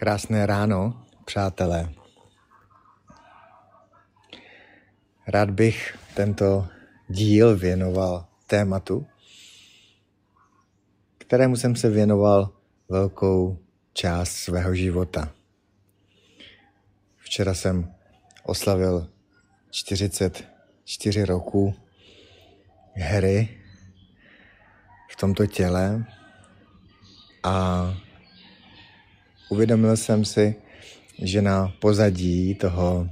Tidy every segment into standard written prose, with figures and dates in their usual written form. Krásné ráno, přátelé. Rád bych tento díl věnoval tématu, kterému jsem se věnoval velkou část svého života. Včera jsem oslavil 44 roků hry v tomto těle a uvědomil jsem si, že na pozadí toho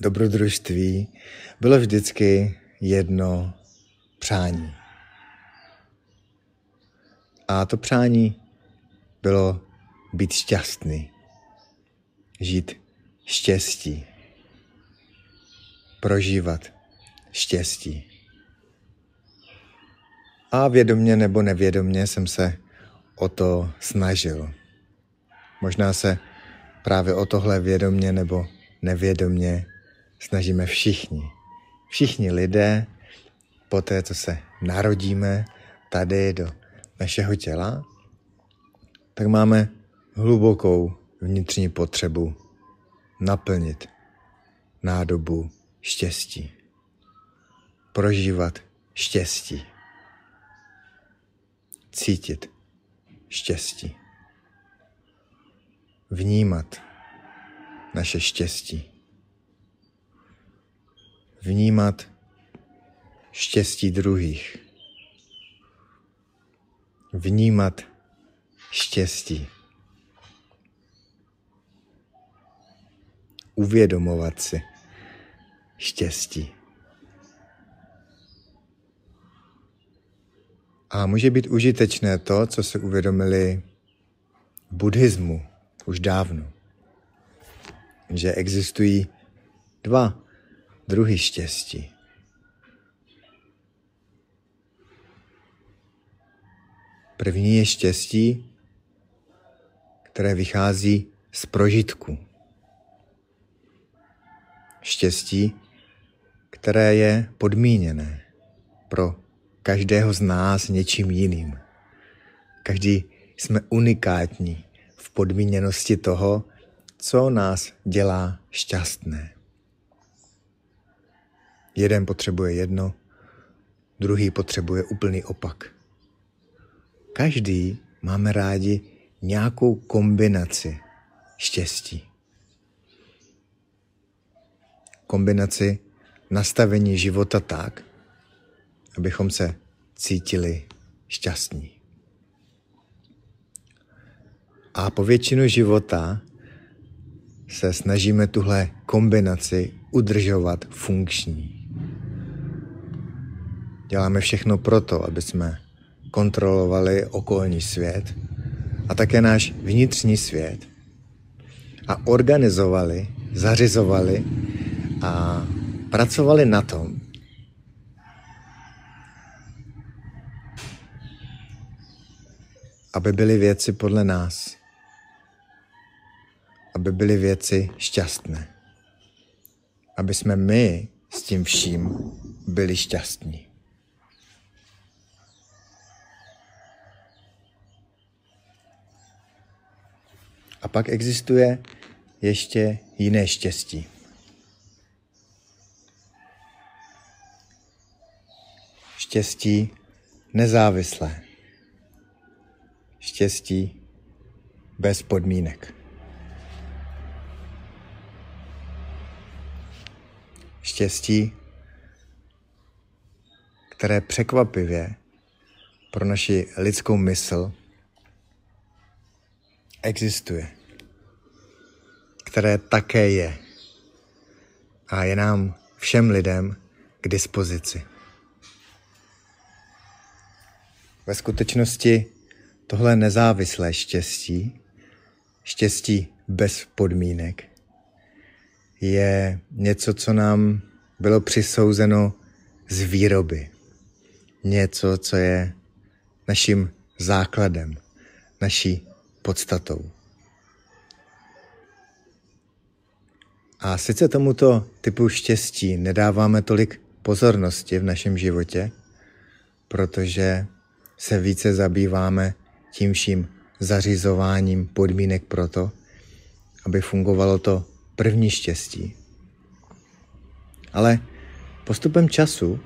dobrodružství bylo vždycky jedno přání. A to přání bylo být šťastný, žít štěstí, prožívat štěstí. A vědomě nebo nevědomě jsem se o to snažil. Možná se právě o tohle vědomě nebo nevědomě snažíme všichni. Všichni lidé, po té, co se narodíme tady do našeho těla, tak máme hlubokou vnitřní potřebu naplnit nádobu štěstí. Prožívat štěstí. Cítit štěstí. Vnímat naše štěstí. Vnímat štěstí druhých. Vnímat štěstí. Uvědomovat si štěstí. A může být užitečné to, co si uvědomili v buddhismu už dávno, že existují dva druhy štěstí. První je štěstí, které vychází z prožitku. Štěstí, které je podmíněné pro každého z nás něčím jiným. Každý jsme unikátní v podmíněnosti toho, co nás dělá šťastné. Jeden potřebuje jedno, druhý potřebuje úplný opak. Každý máme rádi nějakou kombinaci štěstí. Kombinaci nastavení života tak, abychom se cítili šťastní. A po většinu života se snažíme tuhle kombinaci udržovat funkční. Děláme všechno proto, aby jsme kontrolovali okolní svět a také náš vnitřní svět a organizovali, zařizovali a pracovali na tom, aby byly věci podle nás. Aby byly věci šťastné. Aby jsme my s tím vším byli šťastní. A pak existuje ještě jiné štěstí. Štěstí nezávislé. Štěstí bez podmínek. Štěstí, které překvapivě pro naši lidskou mysl existuje, které také je a je nám všem lidem k dispozici. Ve skutečnosti tohle nezávislé štěstí, štěstí bez podmínek, je něco, co nám bylo přisouzeno z výroby. Něco, co je naším základem, naší podstatou. A sice tomuto typu štěstí nedáváme tolik pozornosti v našem životě, protože se více zabýváme tím vším zařizováním podmínek pro to, aby fungovalo to první štěstí. Ale postupem času,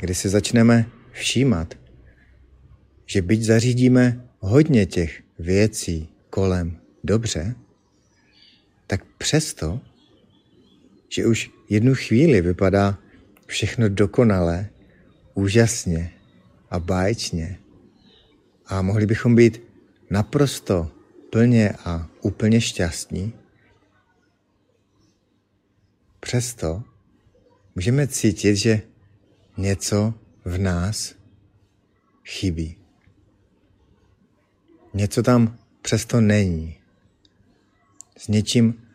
kdy si začneme všímat, že byť zařídíme hodně těch věcí kolem dobře, tak přesto, že už jednu chvíli vypadá všechno dokonale, úžasně a báječně a mohli bychom být naprosto plně a úplně šťastní, přesto můžeme cítit, že něco v nás chybí. Něco tam přesto není. S něčím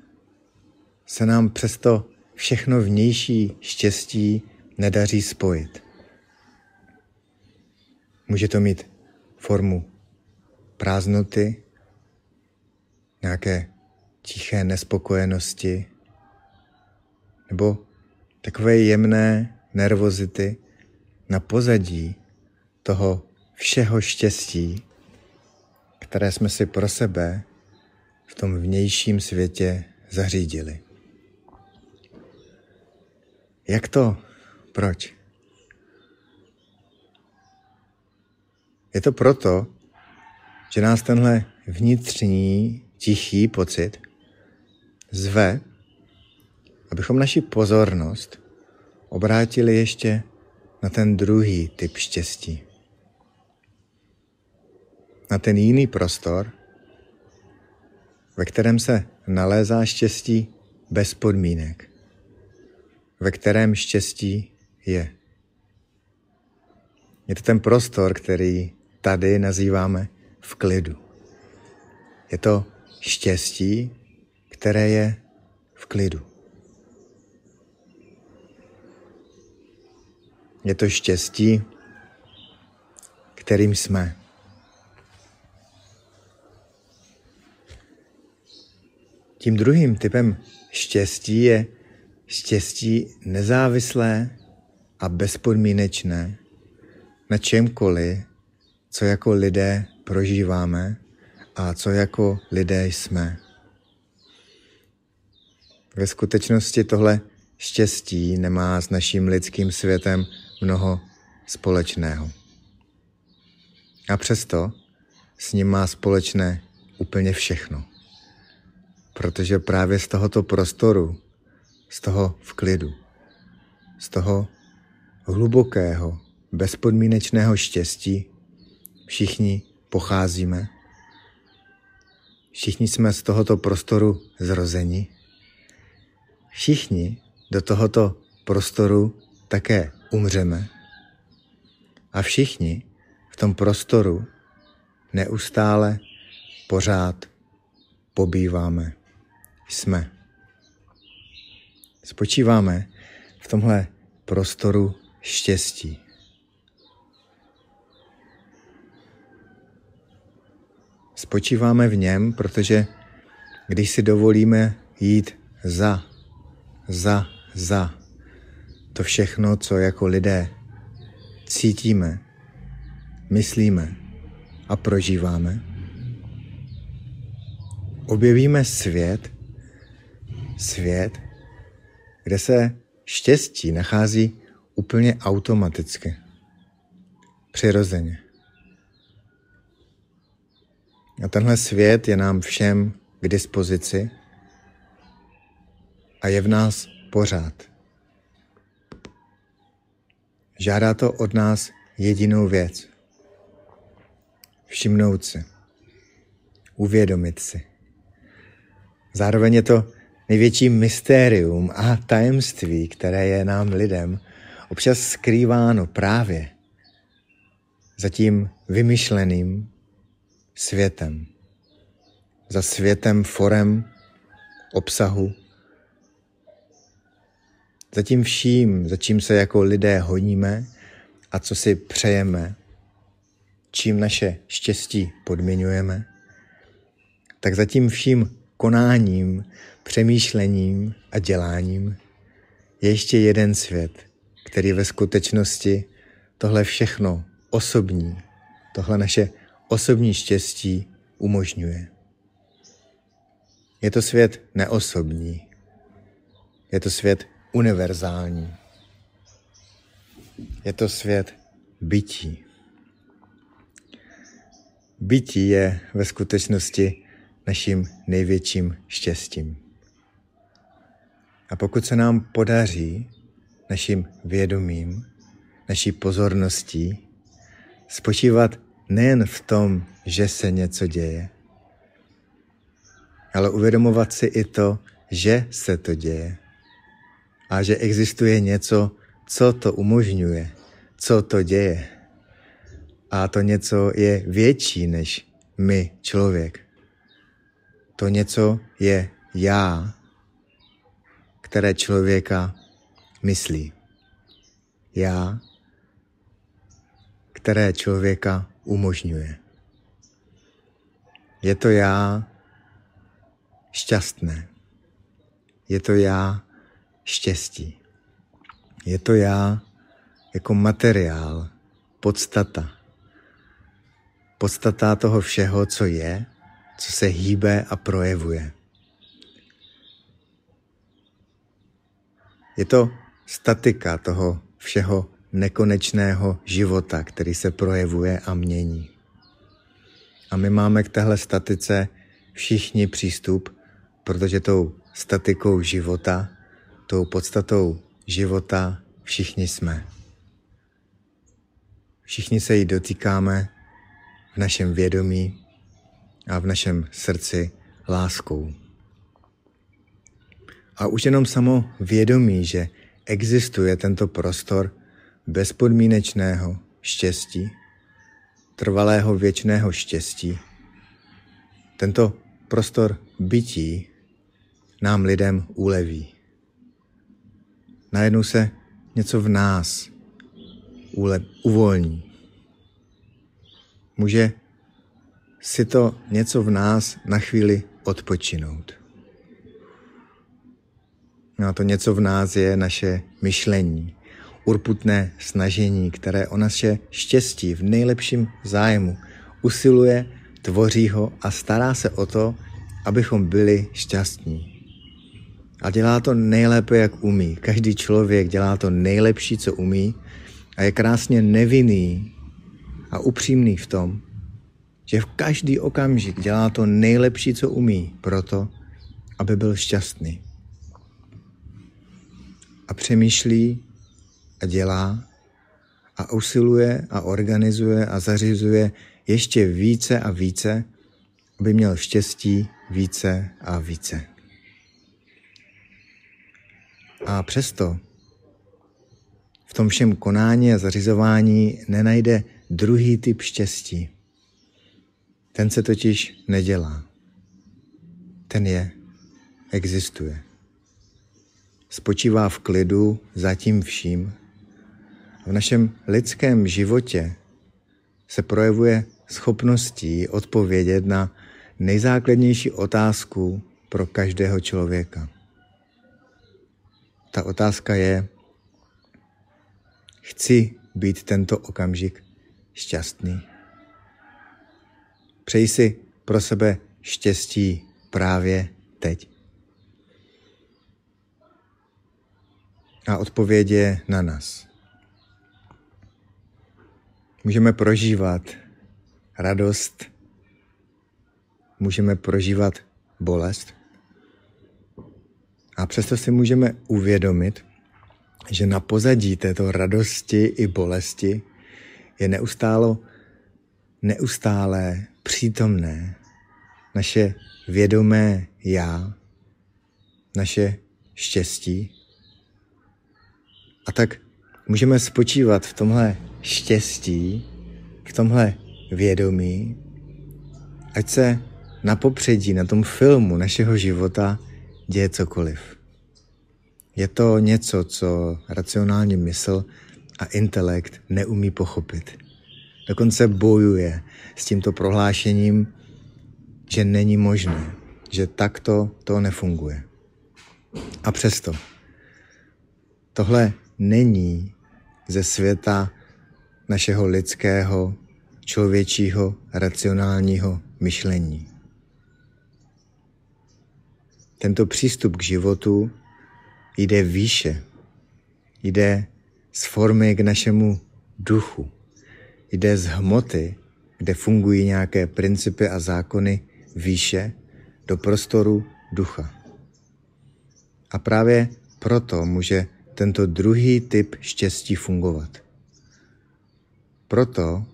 se nám přesto všechno vnější štěstí nedaří spojit. Může to mít formu prázdnoty, nějaké tiché nespokojenosti nebo takové jemné nervozity na pozadí toho všeho štěstí, které jsme si pro sebe v tom vnějším světě zařídili. Jak to? Proč? Je to proto, že nás tenhle vnitřní, tichý pocit zve, abychom naši pozornost obrátili ještě na ten druhý typ štěstí. Na ten jiný prostor, ve kterém se nalézá štěstí bez podmínek, ve kterém štěstí je. Je to ten prostor, který tady nazýváme v klidu. Je to štěstí, které je v klidu. Je to štěstí, kterým jsme. Tím druhým typem štěstí je štěstí nezávislé a bezpodmínečné na čemkoliv, co jako lidé prožíváme a co jako lidé jsme. Ve skutečnosti tohle štěstí nemá s naším lidským světem mnoho společného. A přesto s ním má společné úplně všechno. Protože právě z tohoto prostoru, z toho v klidu, z toho hlubokého, bezpodmínečného štěstí všichni pocházíme. Všichni jsme z tohoto prostoru zrozeni. Všichni do tohoto prostoru také umřeme. A všichni v tom prostoru neustále pořád pobýváme. Jsme. Spočíváme v tomhle prostoru štěstí. Spočíváme v něm, protože když si dovolíme jít za to všechno, co jako lidé cítíme, myslíme a prožíváme, objevíme svět, kde se štěstí nachází úplně automaticky, přirozeně. A tenhle svět je nám všem k dispozici a je v nás pořád. Žádá to od nás jedinou věc. Všimnout si. Uvědomit si. Zároveň je to největší mystérium a tajemství, které je nám lidem občas skrýváno právě za tím vymyšleným světem. Za světem forem, obsahu. Za tím vším, za čím se jako lidé honíme a co si přejeme, čím naše štěstí podmiňujeme, tak za tím vším konáním, přemýšlením a děláním je ještě jeden svět, který ve skutečnosti tohle všechno osobní, tohle naše osobní štěstí umožňuje. Je to svět neosobní. Je to svět univerzální. Je to svět bytí. Bytí je ve skutečnosti naším největším štěstím. A pokud se nám podaří naším vědomím, naší pozorností spočívat nejen v tom, že se něco děje, ale uvědomovat si i to, že se to děje a že existuje něco, co to umožňuje, co to děje. A to něco je větší než my, člověk. To něco je já, které člověka myslí. Já, které člověka umožňuje. Je to já šťastné. Je to já štěstí. Je to já jako materiál, podstata. Podstata toho všeho, co je, co se hýbe a projevuje. Je to statika toho všeho nekonečného života, který se projevuje a mění. A my máme k téhle statice všichni přístup, protože tou statikou života, tou podstatou života všichni jsme. Všichni se jí dotýkáme v našem vědomí a v našem srdci láskou. A už jenom samo vědomí, že existuje tento prostor bezpodmínečného štěstí, trvalého věčného štěstí, tento prostor bytí nám lidem uleví. Najednou se něco v nás uvolní. Může si to něco v nás na chvíli odpočinout. No a to něco v nás je naše myšlení, urputné snažení, které o naše štěstí v nejlepším zájmu usiluje, tvoří ho a stará se o to, abychom byli šťastní. A dělá to nejlépe, jak umí. Každý člověk dělá to nejlepší, co umí a je krásně nevinný a upřímný v tom, že v každý okamžik dělá to nejlepší, co umí, proto, aby byl šťastný. A přemýšlí a dělá a usiluje a organizuje a zařizuje ještě více a více, aby měl štěstí více a více. A přesto v tom všem konání a zařizování nenajde druhý typ štěstí. Ten se totiž nedělá. Ten je, existuje. Spočívá v klidu za tím vším. V našem lidském životě se projevuje schopností odpovědět na nejzákladnější otázku pro každého člověka. Ta otázka je, chci být tento okamžik šťastný? Přeji si pro sebe štěstí právě teď. A odpověď je na nás. Můžeme prožívat radost, můžeme prožívat bolest a přesto si můžeme uvědomit, že na pozadí této radosti i bolesti je neustále přítomné naše vědomé já, naše štěstí. A tak můžeme spočívat v tomhle štěstí, v tomhle vědomí, ať se na popředí, na tom filmu našeho života děje cokoliv. Je to něco, co racionální mysl a intelekt neumí pochopit. Dokonce bojuje s tímto prohlášením, že není možné, že takto to nefunguje. A přesto tohle není ze světa našeho lidského, člověčího, racionálního myšlení. Tento přístup k životu jde výše, jde z formy k našemu duchu, jde z hmoty, kde fungují nějaké principy a zákony výše, do prostoru ducha. A právě proto může tento druhý typ štěstí fungovat. Proto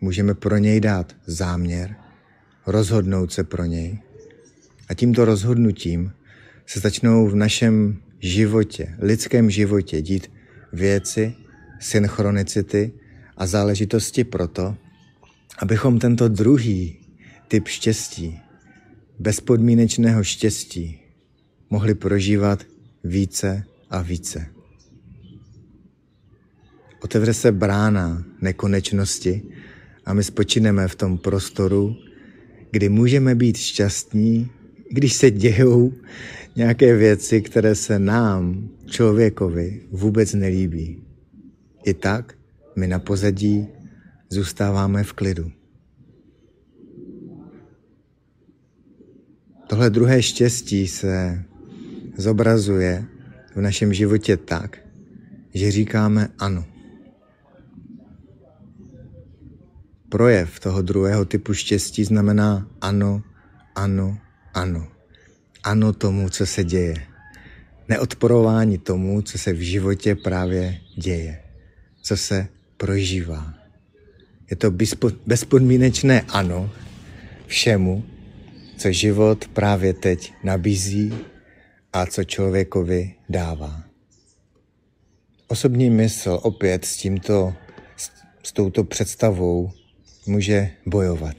můžeme pro něj dát záměr, rozhodnout se pro něj a tímto rozhodnutím se začnou v našem životě, lidském životě dít věci, synchronicity a záležitosti proto, abychom tento druhý typ štěstí, bezpodmínečného štěstí, mohli prožívat více a více. Otevře se brána nekonečnosti a my spočineme v tom prostoru, kdy můžeme být šťastní, když se dějou nějaké věci, které se nám, člověkovi, vůbec nelíbí. I tak my na pozadí zůstáváme v klidu. Tohle druhé štěstí se zobrazuje v našem životě tak, že říkáme ano. Projev toho druhého typu štěstí znamená ano, ano, ano. Ano tomu, co se děje. Neodporování tomu, co se v životě právě děje. Co se prožívá. Je to bezpodmínečné ano všemu, co život právě teď nabízí a co člověkovi dává. Osobní mysl opět s touto představou může bojovat.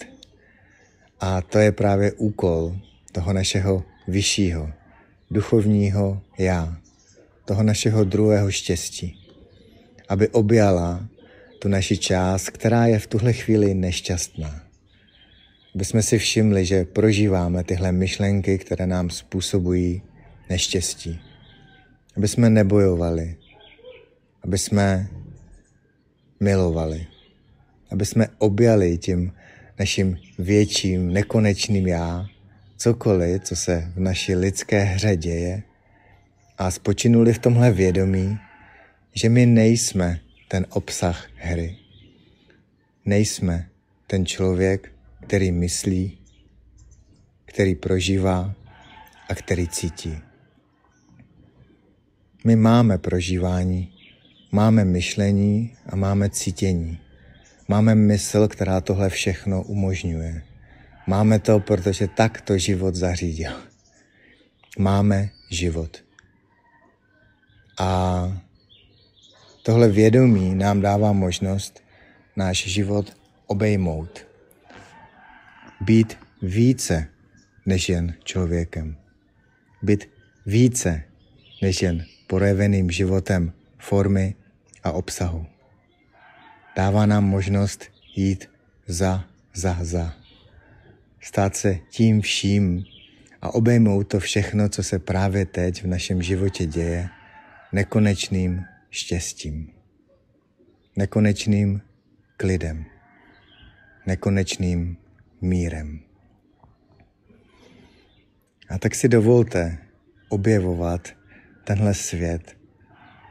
A to je právě úkol toho našeho vyššího, duchovního já, toho našeho druhého štěstí, aby objala tu naši část, která je v tuhle chvíli nešťastná. Aby jsme si všimli, že prožíváme tyhle myšlenky, které nám způsobují neštěstí. Aby jsme nebojovali, aby jsme milovali, aby jsme objali tím naším větším, nekonečným já cokoliv, co se v naší lidské hře děje a spočinuli v tomhle vědomí, že my nejsme ten obsah hry. Nejsme ten člověk, který myslí, který prožívá a který cítí. My máme prožívání, máme myšlení a máme cítění. Máme mysl, která tohle všechno umožňuje. Máme to, protože tak to život zařídil. Máme život. A tohle vědomí nám dává možnost náš život obejmout. Být více než jen člověkem. Být více než jen projeveným životem formy a obsahu. Dává nám možnost jít za. Stát se tím vším a obejmout to všechno, co se právě teď v našem životě děje, nekonečným štěstím. Nekonečným klidem. Nekonečným mírem. A tak si dovolte objevovat tenhle svět,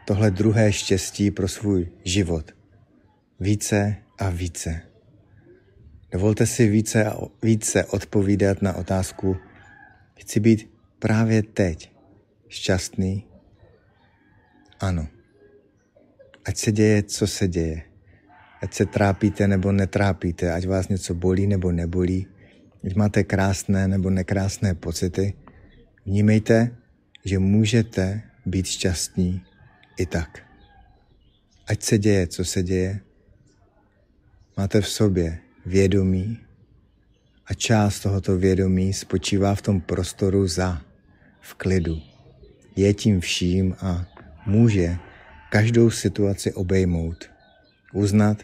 tohle druhé štěstí pro svůj život. Více a více. Dovolte si více a více odpovídat na otázku, chci být právě teď šťastný? Ano. Ať se děje, co se děje. Ať se trápíte nebo netrápíte, ať vás něco bolí nebo nebolí, ať máte krásné nebo nekrásné pocity, vnímejte, že můžete být šťastní i tak. Ať se děje, co se děje, máte v sobě vědomí a část tohoto vědomí spočívá v tom prostoru v klidu. Je tím vším a může každou situaci obejmout, uznat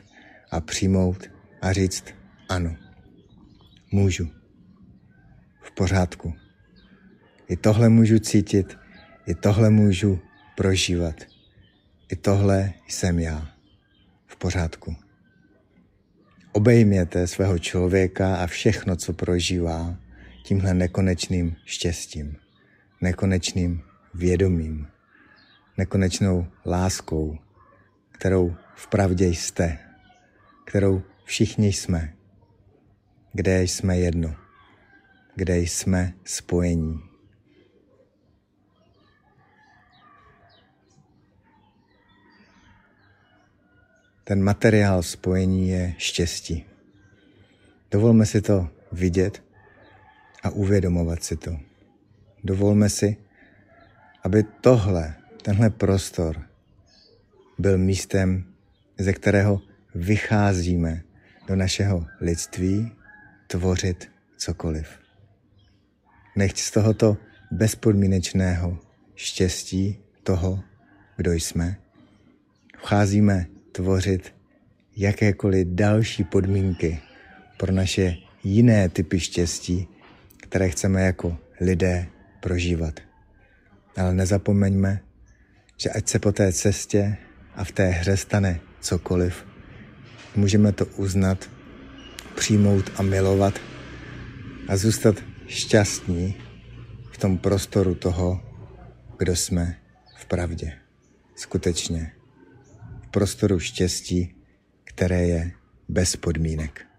a přijmout a říct ano, můžu, v pořádku. I tohle můžu cítit, i tohle můžu prožívat. I tohle jsem já. V pořádku. Obejměte svého člověka a všechno, co prožívá, tímhle nekonečným štěstím. nekonečným vědomím, nekonečnou láskou, kterou vpravdě jste, kterou všichni jsme, kde jsme jedno, kde jsme spojení. Ten materiál spojení je štěstí. Dovolme si to vidět a uvědomovat si to. Dovolme si, aby tenhle prostor byl místem, ze kterého vycházíme do našeho lidství tvořit cokoliv. Nechť z tohoto bezpodmínečného štěstí toho, kdo jsme, vcházíme tvořit jakékoliv další podmínky pro naše jiné typy štěstí, které chceme jako lidé prožívat. Ale nezapomeňme, že ať se po té cestě a v té hře stane cokoliv, můžeme to uznat, přijmout a milovat a zůstat šťastní v tom prostoru toho, kdo jsme vpravdě, skutečně. V prostoru štěstí, které je bez podmínek.